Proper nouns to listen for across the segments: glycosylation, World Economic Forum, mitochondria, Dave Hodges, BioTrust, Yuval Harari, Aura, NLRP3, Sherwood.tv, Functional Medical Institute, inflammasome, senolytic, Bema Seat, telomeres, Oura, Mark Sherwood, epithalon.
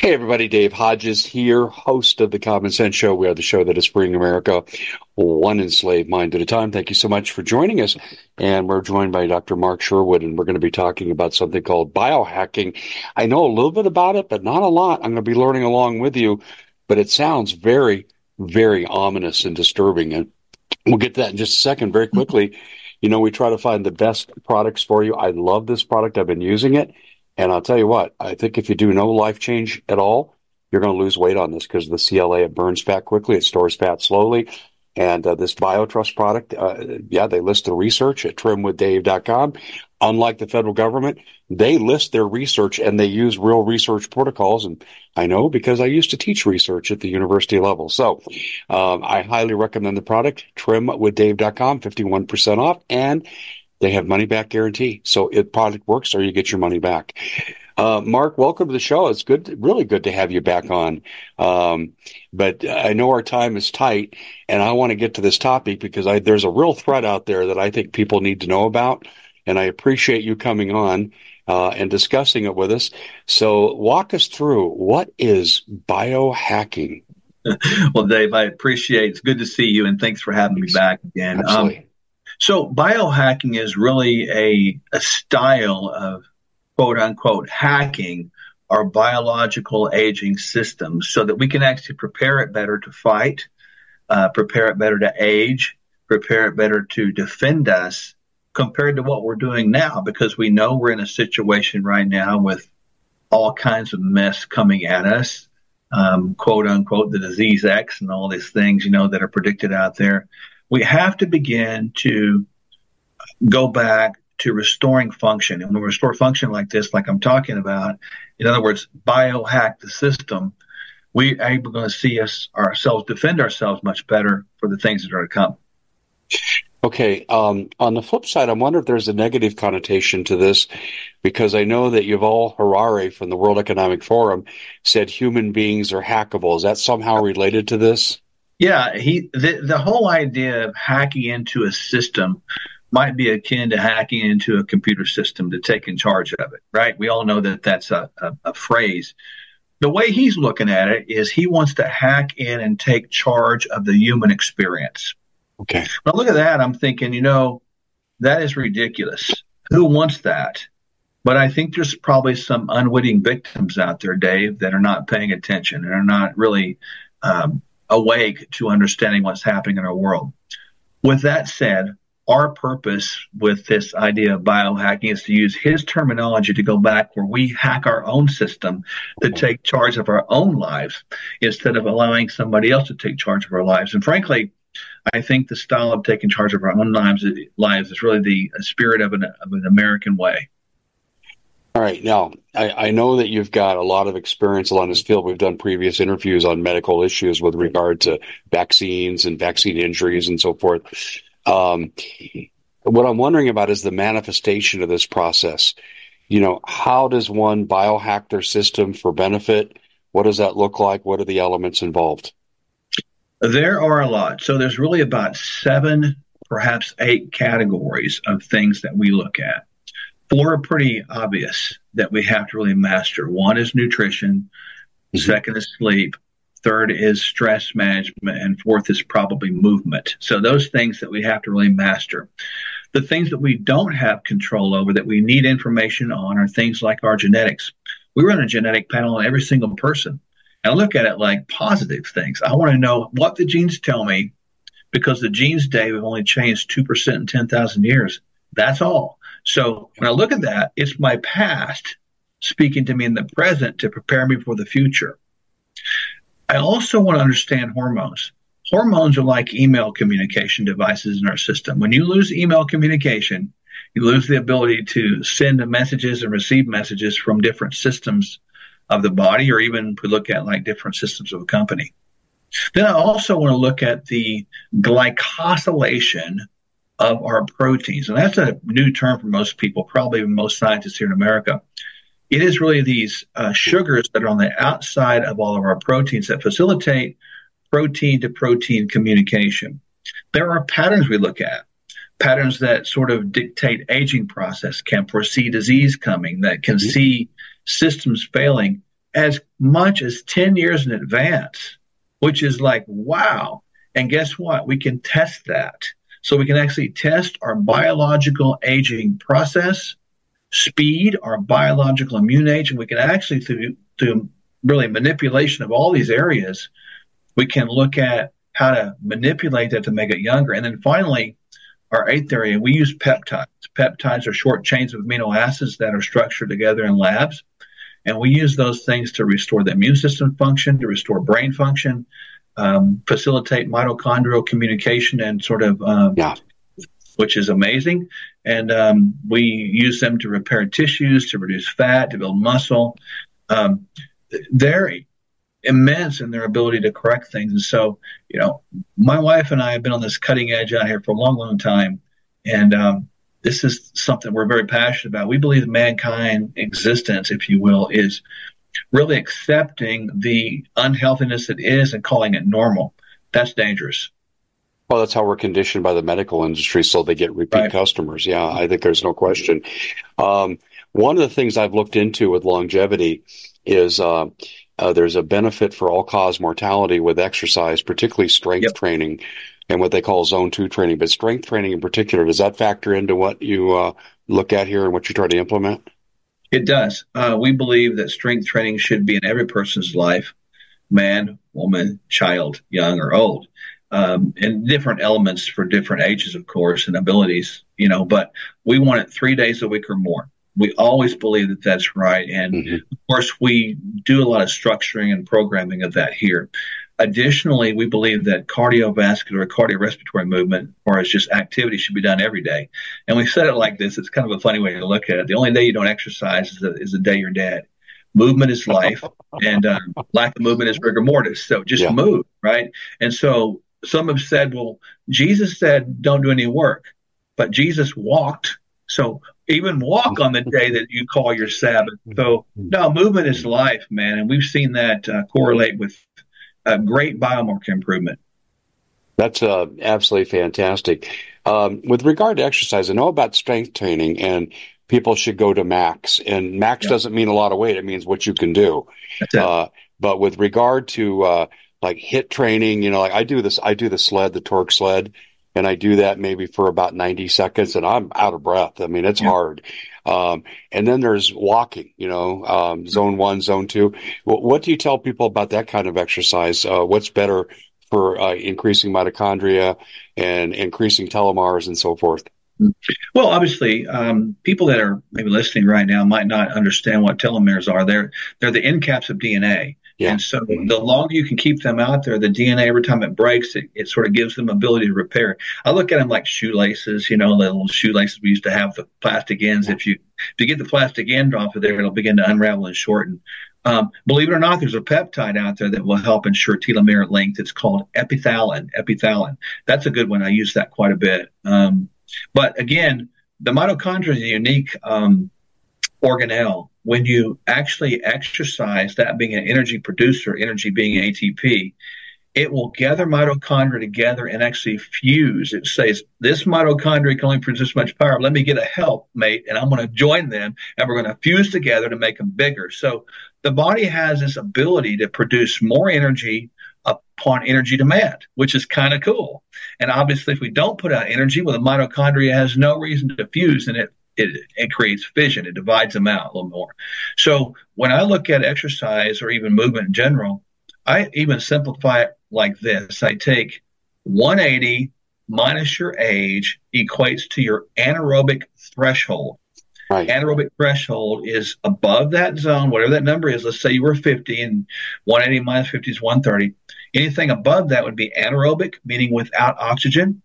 Hey everybody, Dave Hodges here, host of The Common Sense Show. We are the show that is freeing America one enslaved mind at a time. Thank you so much for joining us. And we're joined by Dr. Mark Sherwood, and we're going to be talking about something called biohacking. I know a little bit about it, but not a lot. I'm going to be learning along with you, but it sounds very, very ominous and disturbing. And we'll get to that in just a second. Very quickly, you know, we try to find the best products for you. I love this product. I've been using it. And I'll tell you what, I think if you do no life change at all, you're going to lose weight on this because the CLA, it burns fat quickly, it stores fat slowly. And this BioTrust product, they list the research at trimwithdave.com. Unlike the federal government, they list their research and they use real research protocols. And I know because I used to teach research at the university level. So I highly recommend the product, trimwithdave.com, 51% off. And they have money-back guarantee, so if product works, or you get your money back. Mark, welcome to the show. It's good, really good to have you back on. But I know our time is tight, and I want to get to this topic because there's a real threat out there that I think people need to know about, and I appreciate you coming on and discussing it with us. So walk us through, what is biohacking? Well, Dave, I appreciate it. It's good to see you, and thanks for having me back again. Absolutely. So biohacking is really a style of, quote unquote, hacking our biological aging system so that we can actually prepare it better to fight, prepare it better to age, prepare it better to defend us compared to what we're doing now, because we know we're in a situation right now with all kinds of mess coming at us, quote unquote, the disease X and all these things, you know, that are predicted out there. We have to begin to go back to restoring function. And when we restore function like this, like I'm talking about, in other words, biohack the system, we are able to see ourselves defend ourselves much better for the things that are to come. Okay. On the flip side, I wonder if there's a negative connotation to this, because I know that Yuval Harari from the World Economic Forum said human beings are hackable. Is that somehow related to this? Yeah, the whole idea of hacking into a system might be akin to hacking into a computer system to take in charge of it, right? We all know that that's a phrase. The way he's looking at it is he wants to hack in and take charge of the human experience. Okay. But look at that. I'm thinking, you know, that is ridiculous. Who wants that? But I think there's probably some unwitting victims out there, Dave, that are not paying attention and are not really awake to understanding what's happening in our world. With that said, our purpose with this idea of biohacking is to use his terminology to go back where we hack our own system to take charge of our own lives instead of allowing somebody else to take charge of our lives. And frankly, I think the style of taking charge of our own lives is really the spirit of an American way. All right. Now, I know that you've got a lot of experience along this field. We've done previous interviews on medical issues with regard to vaccines and vaccine injuries and so forth. What I'm wondering about is the manifestation of this process. You know, how does one biohack their system for benefit? What does that look like? What are the elements involved? There are a lot. So there's really about 7, perhaps 8 categories of things that we look at. 4 are pretty obvious that we have to really master. 1 is nutrition, mm-hmm. 2nd is sleep, 3rd is stress management, and 4th is probably movement. So those things that we have to really master. The things that we don't have control over that we need information on are things like our genetics. We run a genetic panel on every single person. And I look at it like positive things. I want to know what the genes tell me, because the genes, Dave, have only changed 2% in 10,000 years. That's all. So when I look at that, it's my past speaking to me in the present to prepare me for the future. I also want to understand hormones. Hormones are like email communication devices in our system. When you lose email communication, you lose the ability to send messages and receive messages from different systems of the body, or even we look at like different systems of a company. Then I also want to look at the glycosylation of our proteins. And that's a new term for most people, probably even most scientists here in America. It is really these sugars that are on the outside of all of our proteins that facilitate protein-to-protein communication. There are patterns we look at, patterns that sort of dictate aging process, can foresee disease coming, that can see systems failing as much as 10 years in advance, which is like, wow. And guess what? We can test that. So we can actually test our biological aging process, speed our biological immune age, and we can actually, through really manipulation of all these areas, we can look at how to manipulate that to make it younger. And then finally, our eighth area, we use peptides. Peptides are short chains of amino acids that are structured together in labs. And we use those things to restore the immune system function, to restore brain function, facilitate mitochondrial communication, and sort of, which is amazing. And we use them to repair tissues, to reduce fat, to build muscle. They're immense in their ability to correct things. And so, you know, my wife and I have been on this cutting edge out here for a long, long time. And this is something we're very passionate about. We believe mankind's existence, if you will, is really accepting the unhealthiness it is and calling it normal. That's dangerous. Well, that's how we're conditioned by the medical industry, so they get repeat customers. Yeah, I think there's no question. One of the things I've looked into with longevity is there's a benefit for all-cause mortality with exercise, particularly strength training, and what they call zone 2 training. But strength training in particular, does that factor into what you look at here and what you try to implement? It does. We believe that strength training should be in every person's life, man, woman, child, young or old, and different elements for different ages, of course, and abilities, you know, but we want it 3 days a week or more. We always believe that that's right. And of course, we do a lot of structuring and programming of that here. Additionally, we believe that cardiovascular, cardiorespiratory movement, or as just activity, should be done every day. And we said it like this. It's kind of a funny way to look at it. The only day you don't exercise is the day you're dead. Movement is life, and lack of movement is rigor mortis. So just move, right? And so some have said, well, Jesus said don't do any work, but Jesus walked. So even walk on the day that you call your Sabbath. So no, movement is life, man. And we've seen that correlate with a great biomarker improvement. That's absolutely fantastic. With regard to exercise, I know about strength training, and people should go to max. And max doesn't mean a lot of weight. It means what you can do. That's it. But with regard to like HIIT training, you know, like I do the sled, the torque sled, and I do that maybe for about 90 seconds, and I'm out of breath. I mean, it's hard. And then there's walking, you know, zone 1, zone 2. What do you tell people about that kind of exercise? What's better for increasing mitochondria and increasing telomeres and so forth? Well, obviously, people that are maybe listening right now might not understand what telomeres are. They're the end caps of DNA. And so the longer you can keep them out there, the DNA, every time it breaks, it sort of gives them ability to repair. I look at them like shoelaces, you know, the little shoelaces we used to have, the plastic ends. If you get the plastic end off of there, it'll begin to unravel and shorten. Believe it or not, there's a peptide out there that will help ensure telomere length. It's called epithalon. That's a good one. I use that quite a bit. But again, the mitochondria is a unique organelle. When you actually exercise, that being an energy producer, energy being ATP, it will gather mitochondria together and actually fuse. It says, this mitochondria can only produce this much power. Let me get a helpmate, and I'm going to join them, and we're going to fuse together to make them bigger. So the body has this ability to produce more energy upon energy demand, which is kind of cool. And obviously, if we don't put out energy, well, the mitochondria has no reason to fuse, and it creates fission. It divides them out a little more. So when I look at exercise or even movement in general, I even simplify it like this. I take 180 minus your age equates to your anaerobic threshold. Right. Anaerobic threshold is above that zone, whatever that number is. Let's say you were 50 and 180 minus 50 is 130. Anything above that would be anaerobic, meaning without oxygen.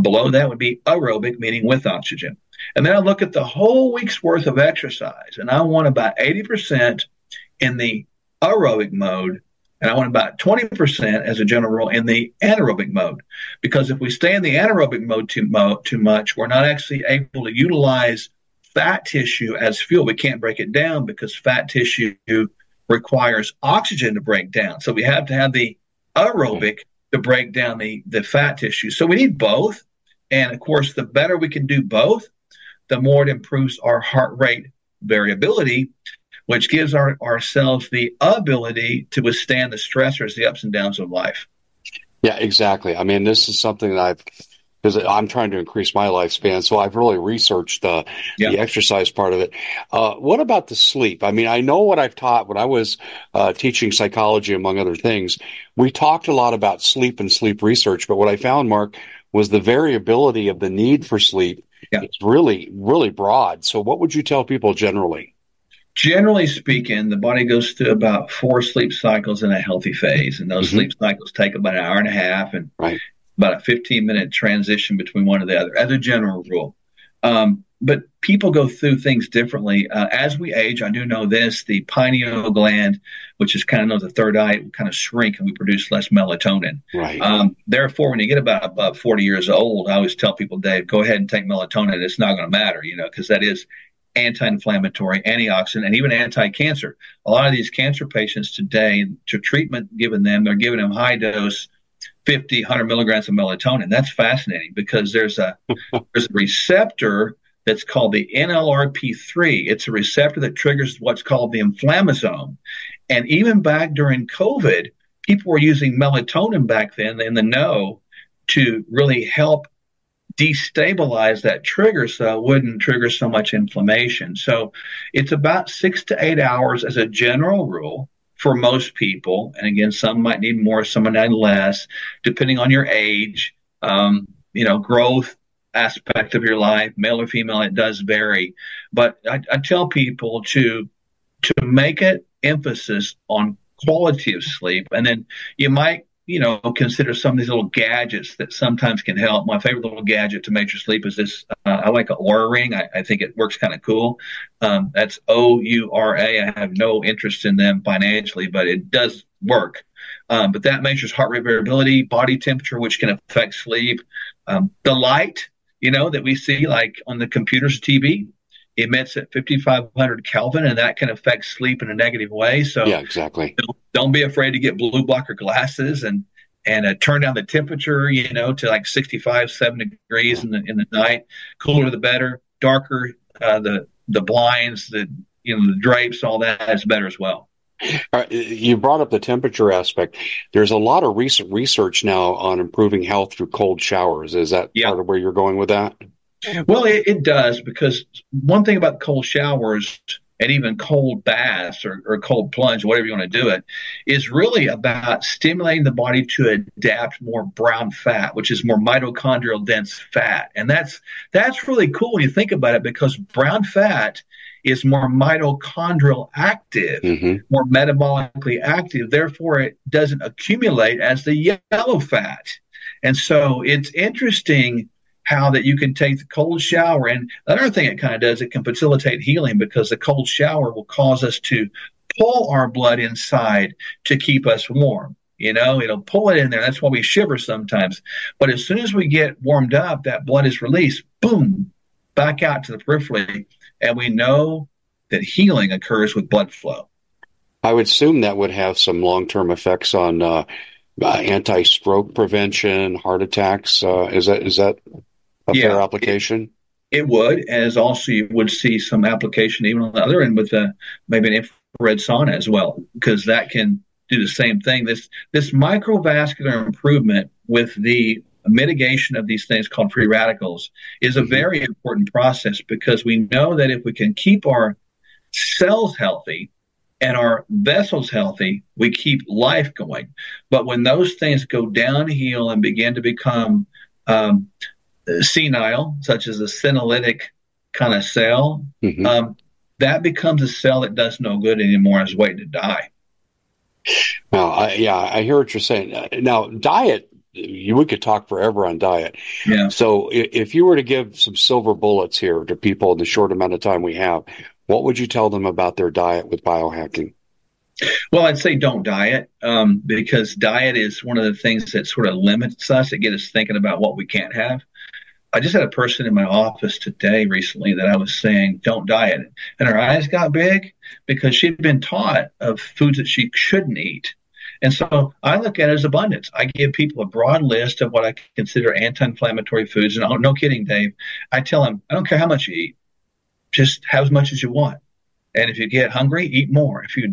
Below that would be aerobic, meaning with oxygen. And then I look at the whole week's worth of exercise, and I want about 80% in the aerobic mode, and I want about 20% as a general rule in the anaerobic mode. Because if we stay in the anaerobic mode too much, we're not actually able to utilize fat tissue as fuel. We can't break it down because fat tissue requires oxygen to break down. So we have to have the aerobic to break down the fat tissue. So we need both. And of course, the better we can do both, the more it improves our heart rate variability, which gives ourselves the ability to withstand the stressors, the ups and downs of life. Yeah, exactly. I mean, this is something that because I'm trying to increase my lifespan, so I've really researched the exercise part of it. What about the sleep? I mean, I know what I've taught when I was teaching psychology, among other things. We talked a lot about sleep and sleep research, but what I found, Mark, was the variability of the need for sleep is really, really broad. So what would you tell people generally? Generally speaking, the body goes through about 4 sleep cycles in a healthy phase, and those sleep cycles take about an hour and a half, and about a 15-minute transition between one or the other, as a general rule. But people go through things differently. As we age, I do know this, the pineal gland, which is kind of known as the third eye, will kind of shrink and we produce less melatonin. Right. Therefore, when you get about above 40 years old, I always tell people, Dave, go ahead and take melatonin. It's not going to matter, because that is anti-inflammatory, antioxidant, and even anti-cancer. A lot of these cancer patients today, to treatment given them, they're giving them high dose 50, 100 milligrams of melatonin. That's fascinating because there's a receptor that's called the NLRP3. It's a receptor that triggers what's called the inflammasome. And even back during COVID, people were using melatonin back then in the know to really help destabilize that trigger so it wouldn't trigger so much inflammation. So it's about 6 to 8 hours as a general rule for most people. And again, some might need more, some might need less, depending on your age, growth aspect of your life, male or female, it does vary. But I tell people to make an emphasis on quality of sleep. And then you might, consider some of these little gadgets that sometimes can help. My favorite little gadget to make your sleep is this. I like an Aura ring. I think it works kind of cool. That's Oura. I have no interest in them financially, but it does work. But that measures heart rate variability, body temperature, which can affect sleep. The light, that we see like on the computer's TV, emits at 5,500 Kelvin, and that can affect sleep in a negative way. So yeah, exactly. Don't be afraid to get blue blocker glasses and turn down the temperature, to like 65, 70 degrees in the night. Cooler the better. Darker the blinds, the drapes, all that is better as well. All right, you brought up the temperature aspect. There's a lot of recent research now on improving health through cold showers. Is that part of where you're going with that? Well, it does, because one thing about cold showers and even cold baths or cold plunge, whatever you want to do it, is really about stimulating the body to adapt more brown fat, which is more mitochondrial dense fat. And that's really cool when you think about it, because brown fat is more mitochondrial active, more metabolically active. Therefore, it doesn't accumulate as the yellow fat. And so it's interesting how that you can take the cold shower. And another thing it kind of does, it can facilitate healing, because the cold shower will cause us to pull our blood inside to keep us warm. It'll pull it in there. That's why we shiver sometimes. But as soon as we get warmed up, that blood is released, boom, back out to the periphery. And we know that healing occurs with blood flow. I would assume that would have some long-term effects on anti-stroke prevention, heart attacks. Is that fair application? It would, as also you would see some application even on the other end with maybe an infrared sauna as well, because that can do the same thing. This microvascular improvement with the mitigation of these things called free radicals is a very important process, because we know that if we can keep our cells healthy and our vessels healthy, we keep life going. But when those things go downhill and begin to become senile, such as a senolytic kind of cell, that becomes a cell that does no good anymore and is waiting to die. Well, I hear what you're saying. Now, diet, we could talk forever on diet. Yeah. So if you were to give some silver bullets here to people in the short amount of time we have, what would you tell them about their diet with biohacking? Well, I'd say don't diet, because diet is one of the things that sort of limits us. It gets us thinking about what we can't have. I just had a person in my office today recently that I was saying, don't diet. And her eyes got big because she'd been taught of foods that she shouldn't eat. And so I look at it as abundance. I give people a broad list of what I consider anti-inflammatory foods. And oh, no kidding, Dave. I tell them, I don't care how much you eat. Just have as much as you want. And if you get hungry, eat more. If you do.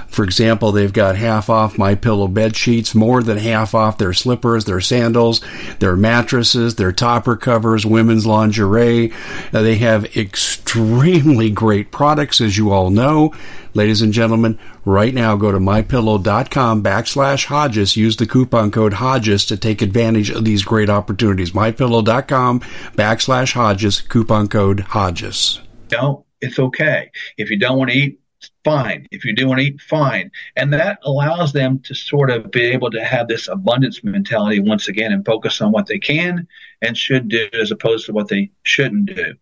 For example, they've got half off MyPillow bed sheets, more than half off their slippers, their sandals, their mattresses, their topper covers, women's lingerie. Now, they have extremely great products, as you all know. Ladies and gentlemen, right now go to mypillow.com/Hodges. Use the coupon code Hodges to take advantage of these great opportunities. mypillow.com/Hodges, coupon code Hodges. No, it's okay. If you don't want to eat, fine. If you do want to eat, fine. And that allows them to sort of be able to have this abundance mentality once again and focus on what they can and should do as opposed to what they shouldn't do.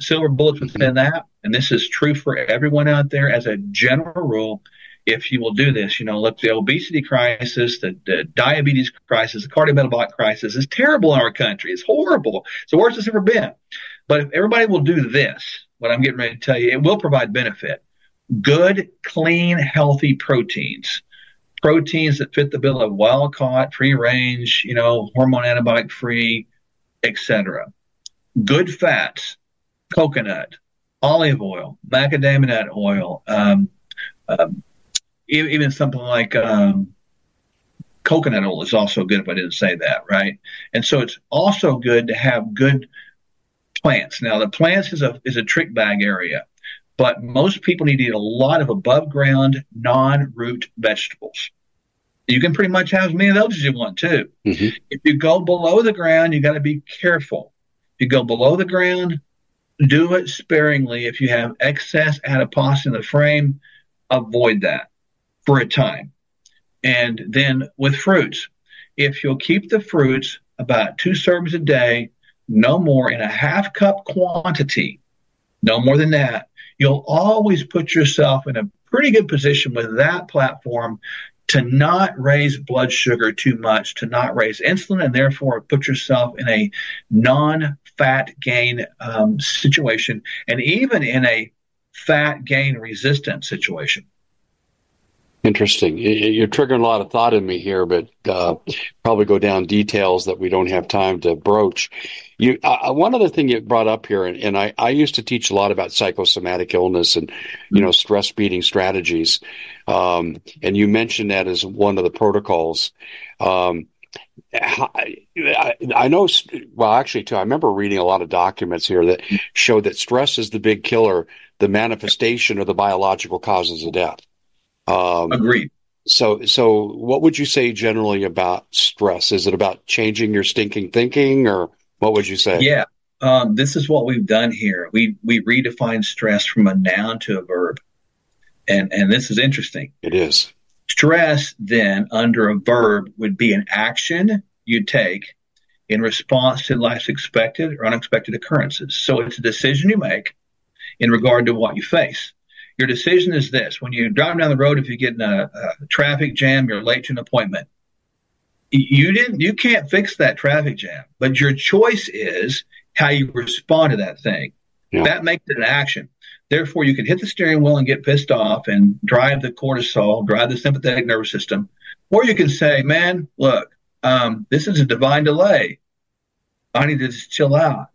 Silver bullets within that, and this is true for everyone out there as a general rule, if you will do this, you know, look, the obesity crisis, the diabetes crisis, the cardiometabolic crisis is terrible in our country. It's horrible. It's the worst it's ever been. But if everybody will do this, what I'm getting ready to tell you, it will provide benefit. Good, clean, healthy proteins. proteins that fit the bill of wild caught, free range, you know, hormone antibiotic free, etc. Good fats, coconut, olive oil, macadamia nut oil, even something like coconut oil is also good, if I didn't say that, right? And so it's also good to have good plants. Now, the plants is a trick bag area, but most people need to eat a lot of above-ground, non-root vegetables. You can pretty much have as many of those as you want, too. Mm-hmm. If you go below the ground, you got to be careful. If you go below the ground, do it sparingly. If you have excess adiposity in the frame, avoid that for a time. And then with fruits, if you'll keep the fruits about 2 servings a day, no more, in a half-cup quantity, no more than that, you'll always put yourself in a pretty good position with that platform to not raise blood sugar too much, to not raise insulin, and therefore put yourself in a non-fat gain situation, and even in a fat gain resistant situation. Interesting. You're triggering a lot of thought in me here, but probably go down details that we don't have time to broach. You, one other thing you brought up here, and I used to teach a lot about psychosomatic illness and, you know, stress beating strategies, and you mentioned that as one of the protocols. I know, well, actually, too, I remember reading a lot of documents here that showed that stress is the big killer, the manifestation of the biological causes of death. Agreed. So what would you say generally about stress? Is it about changing your stinking thinking, or what would you say? Yeah. This is what we've done here. We redefine stress from a noun to a verb. And this is interesting. It is. Stress then under a verb would be an action you take in response to life's expected or unexpected occurrences. So it's a decision you make in regard to what you face. Your decision is this: when you drive down the road, if you get in a traffic jam, you're late to an appointment. You can't fix that traffic jam, but your choice is how you respond to that thing. Yeah. That makes it an action. Therefore, you can hit the steering wheel and get pissed off and drive the cortisol, drive the sympathetic nervous system. Or you can say, man, look, this is a divine delay. I need to just chill out.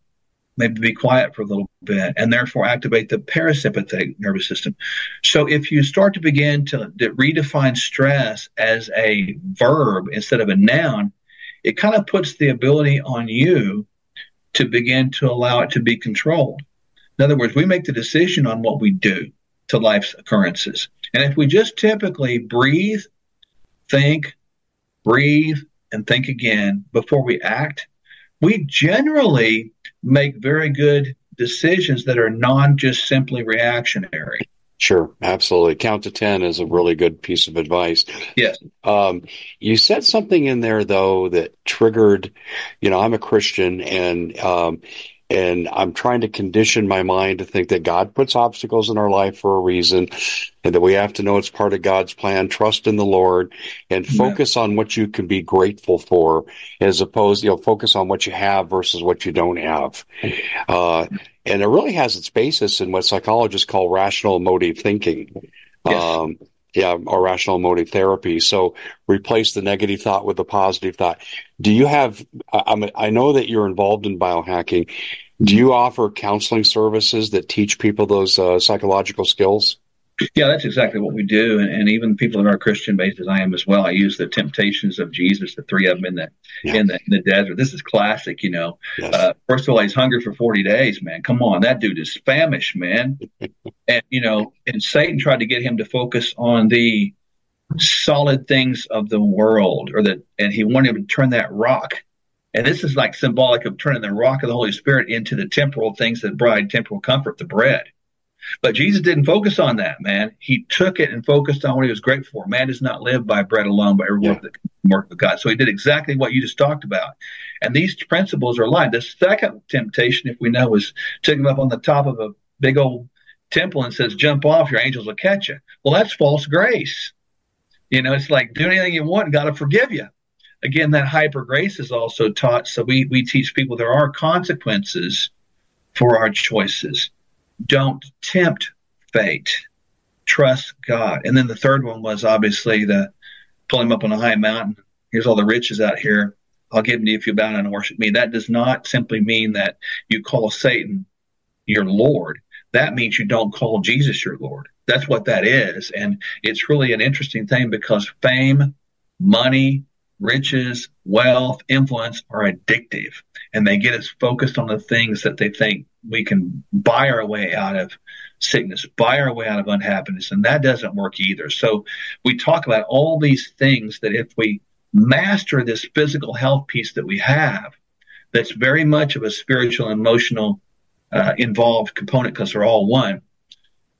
Maybe be quiet for a little bit, and therefore activate the parasympathetic nervous system. So if you start to begin to redefine stress as a verb instead of a noun, it kind of puts the ability on you to begin to allow it to be controlled. In other words, we make the decision on what we do to life's occurrences. And if we just typically breathe, and think again before we act, we generally make very good decisions that are not just simply reactionary. Sure, absolutely. Count to 10 is a really good piece of advice. Yes. You said something in there, though, that triggered, you know, I'm a Christian, and I'm trying to condition my mind to think that God puts obstacles in our life for a reason, and that we have to know it's part of God's plan, trust in the Lord, and focus on what you can be grateful for, as opposed, you know, focus on what you have versus what you don't have. And it really has its basis in what psychologists call rational emotive thinking. Yes. Or rational emotive therapy. So replace the negative thought with the positive thought. Do you have, I know that you're involved in biohacking. Do you offer counseling services that teach people those psychological skills? Yeah, that's exactly what we do. And even people that are Christian based, as I am as well, I use the temptations of Jesus, the 3 of them in the desert. This is classic, you know. Yes. First of all, he's hungry for 40 days, man. Come on, that dude is famished, man. And, you know, and Satan tried to get him to focus on the solid things of the world, and he wanted him to turn that rock. And this is like symbolic of turning the rock of the Holy Spirit into the temporal things that provide temporal comfort, the bread. But Jesus didn't focus on that, man. He took it and focused on what he was grateful for. Man does not live by bread alone, but every work of God. So he did exactly what you just talked about. And these principles are aligned. The second temptation, if we know, is took him up on the top of a big old temple and says, jump off, your angels will catch you. Well, that's false grace. You know, it's like, do anything you want and God will forgive you. Again, that hyper grace is also taught. So we teach people there are consequences for our choices. Don't tempt fate. Trust God. And then the third one was obviously the climb up on a high mountain. Here's all the riches out here. I'll give them to you if you bow down and worship me. That does not simply mean that you call Satan your Lord. That means you don't call Jesus your Lord. That's what that is. And it's really an interesting thing because fame, money, riches, wealth, influence are addictive. And they get us focused on the things that they think we can buy our way out of sickness, buy our way out of unhappiness. And that doesn't work either. So we talk about all these things that if we master this physical health piece that we have, that's very much of a spiritual and emotional involved component because they're all one.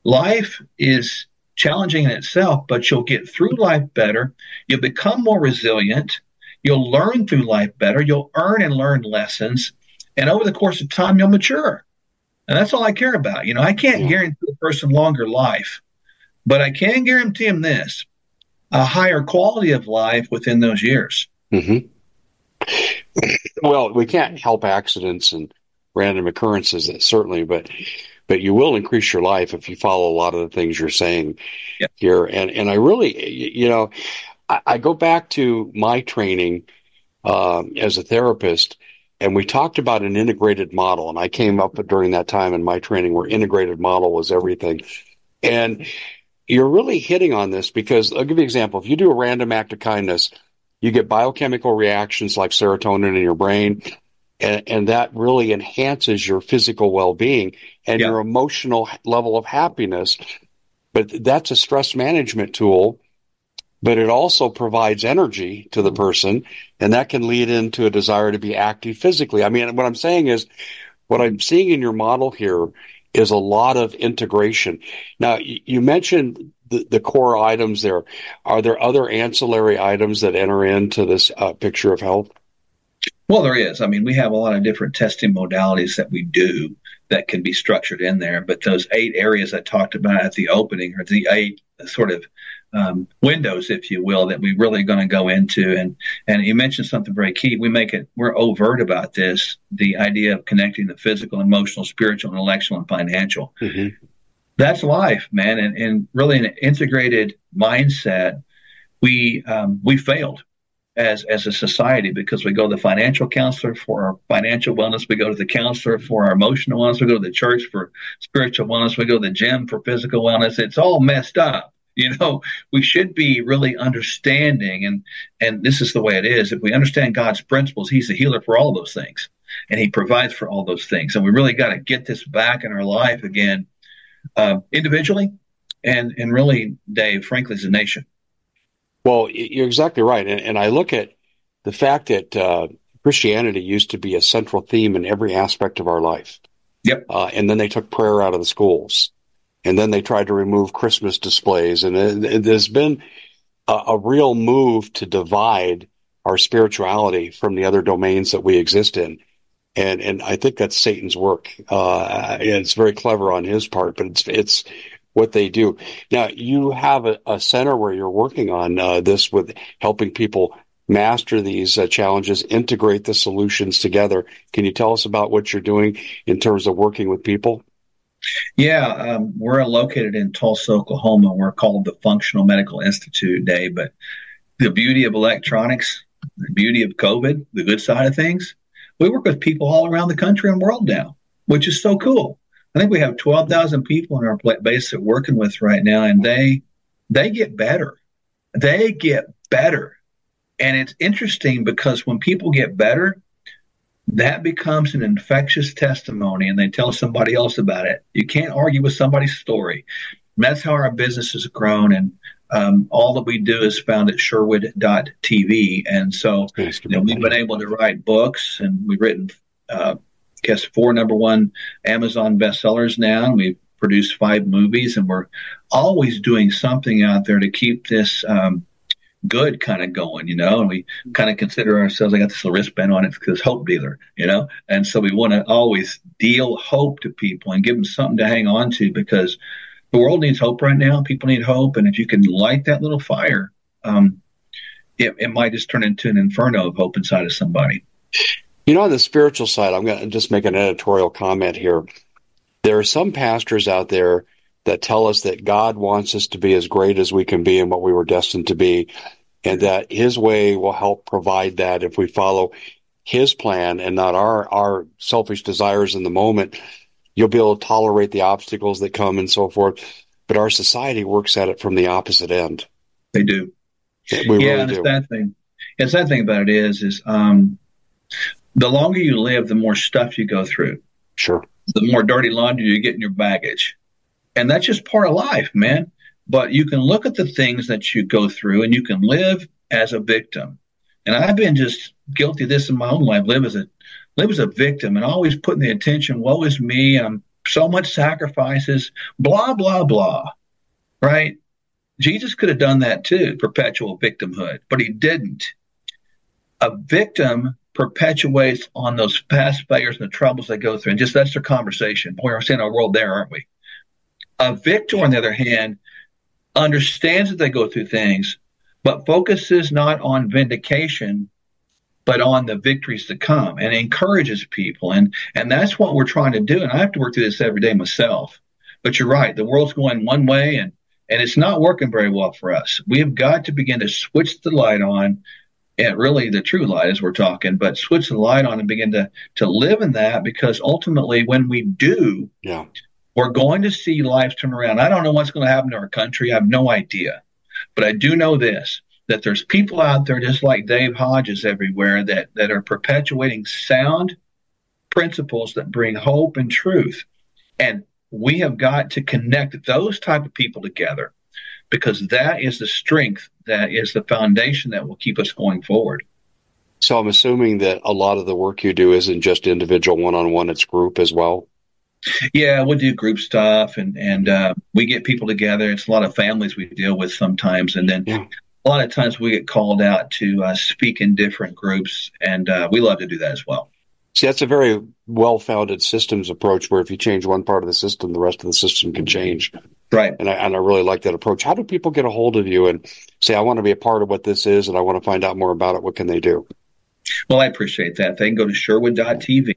Life is challenging in itself, but you'll get through life better. You'll become more resilient. You'll learn through life better. You'll earn and learn lessons. And over the course of time, you'll mature. And that's all I care about. You know, I can't guarantee a person longer life, but I can guarantee him this, a higher quality of life within those years. Mm-hmm. Well, we can't help accidents and random occurrences, certainly, but you will increase your life if you follow a lot of the things you're saying here. And I really, you know, I go back to my training as a therapist, and we talked about an integrated model. And I came up during that time in my training where integrated model was everything. And you're really hitting on this because I'll give you an example. If you do a random act of kindness, you get biochemical reactions like serotonin in your brain, and that really enhances your physical well-being and your emotional level of happiness. But that's a stress management tool, but it also provides energy to the person, and that can lead into a desire to be active physically. I mean, what I'm saying is what I'm seeing in your model here is a lot of integration. Now, you mentioned the core items there. Are there other ancillary items that enter into this picture of health? Well, there is. I mean, we have a lot of different testing modalities that we do that can be structured in there. But those 8 areas I talked about at the opening are the 8 sort of windows, if you will, that we're really going to go into. And you mentioned something very key. We're overt about this, the idea of connecting the physical, emotional, spiritual, intellectual, and financial. Mm-hmm. That's life, man. And really an integrated mindset, we failed as a society because we go to the financial counselor for our financial wellness. We go to the counselor for our emotional wellness. We go to the church for spiritual wellness. We go to the gym for physical wellness. It's all messed up. You know, we should be really understanding, and this is the way it is. If we understand God's principles, he's the healer for all those things, and he provides for all those things. And we really got to get this back in our life again, individually, and really, Dave, frankly, as a nation. Well, you're exactly right. And I look at the fact that Christianity used to be a central theme in every aspect of our life. Yep. And then they took prayer out of the schools. And then they tried to remove Christmas displays. And there's been a real move to divide our spirituality from the other domains that we exist in. And I think that's Satan's work. And it's very clever on his part, but it's what they do. Now, you have a center where you're working on this with helping people master these challenges, integrate the solutions together. Can you tell us about what you're doing in terms of working with people? Yeah, we're located in Tulsa, Oklahoma. We're called the Functional Medical Institute, Dave. But the beauty of electronics, the beauty of COVID, the good side of things, we work with people all around the country and world now, which is so cool. I think we have 12,000 people in our base that we're working with right now, and they get better. They get better. And it's interesting because when people get better, that becomes an infectious testimony, and they tell somebody else about it. You can't argue with somebody's story. And that's how our business has grown, and all that we do is found at Sherwood.tv. And so we've been able to write books, and we've written, I guess, 4 #1 Amazon bestsellers now, and we've produced 5 movies, and we're always doing something out there to keep this good kind of going, you know, and we kind of consider ourselves, I got this little wristband on it because hope dealer, you know, and so we want to always deal hope to people and give them something to hang on to because the world needs hope right now. People need hope. And if you can light that little fire, it might just turn into an inferno of hope inside of somebody. You know, on the spiritual side, I'm going to just make an editorial comment here. There are some pastors out there that tell us that God wants us to be as great as we can be and what we were destined to be. and that his way will help provide that if we follow his plan and not our selfish desires in the moment. You'll be able to tolerate the obstacles that come and so forth. But our society works at it from the opposite end. They do. We really do. The sad thing about it is the longer you live, the more stuff you go through. Sure. The more dirty laundry you get in your baggage. And that's just part of life, man. But you can look at the things that you go through and you can live as a victim. And I've been just guilty of this in my own life, live as a victim and always putting the attention, woe is me, I'm so much sacrifices, blah, blah, blah, right? Jesus could have done that too, perpetual victimhood, but he didn't. A victim perpetuates on those past failures and the troubles they go through. And just that's their conversation. Boy, we're seeing our world there, aren't we? A victor, on the other hand, understands that they go through things, but focuses not on vindication, but on the victories to come, and encourages people. And that's what we're trying to do. And I have to work through this every day myself. But you're right. The world's going one way, and it's not working very well for us. We have got to begin to switch the light on, and really the true light as we're talking, but switch the light on and begin to live in that, because ultimately when we do, we're going to see lives turn around. I don't know what's going to happen to our country. I have no idea. But I do know this, that there's people out there just like Dave Hodges everywhere that are perpetuating sound principles that bring hope and truth. And we have got to connect those type of people together, because that is the strength, that is the foundation that will keep us going forward. So I'm assuming that a lot of the work you do isn't just individual one-on-one, it's group as well? Yeah, we'll do group stuff, and we get people together. It's a lot of families we deal with sometimes, and then a lot of times we get called out to speak in different groups, and we love to do that as well. See, that's a very well-founded systems approach, where if you change one part of the system, the rest of the system can change. Right. And I really like that approach. How do people get a hold of you and say, I want to be a part of what this is, and I want to find out more about it? What can they do? Well, I appreciate that. They can go to Sherwood.tv,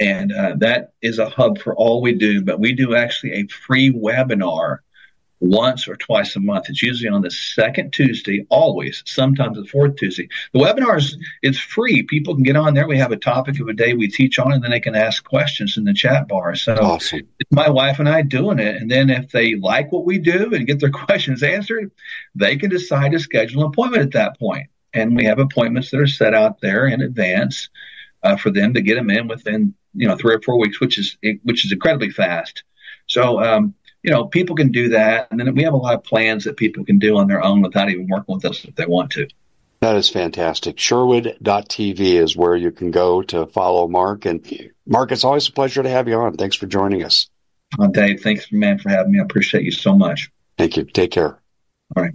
and that is a hub for all we do. But we do actually a free webinar once or twice a month. It's usually on the second Tuesday, always, sometimes the fourth Tuesday. The webinar is free. People can get on there. We have a topic of a day we teach on, and then they can ask questions in the chat bar. So awesome. It's my wife and I doing it. And then if they like what we do and get their questions answered, they can decide to schedule an appointment at that point. And we have appointments that are set out there in advance for them to get them in within 3 or 4 weeks, which is incredibly fast. So, people can do that, and then we have a lot of plans that people can do on their own without even working with us if they want to. That is fantastic. Sherwood.tv is where you can go to follow Mark. And Mark, it's always a pleasure to have you on. Thanks for joining us. Dave, thanks, man, for having me. I appreciate you so much. Thank you. Take care. All right.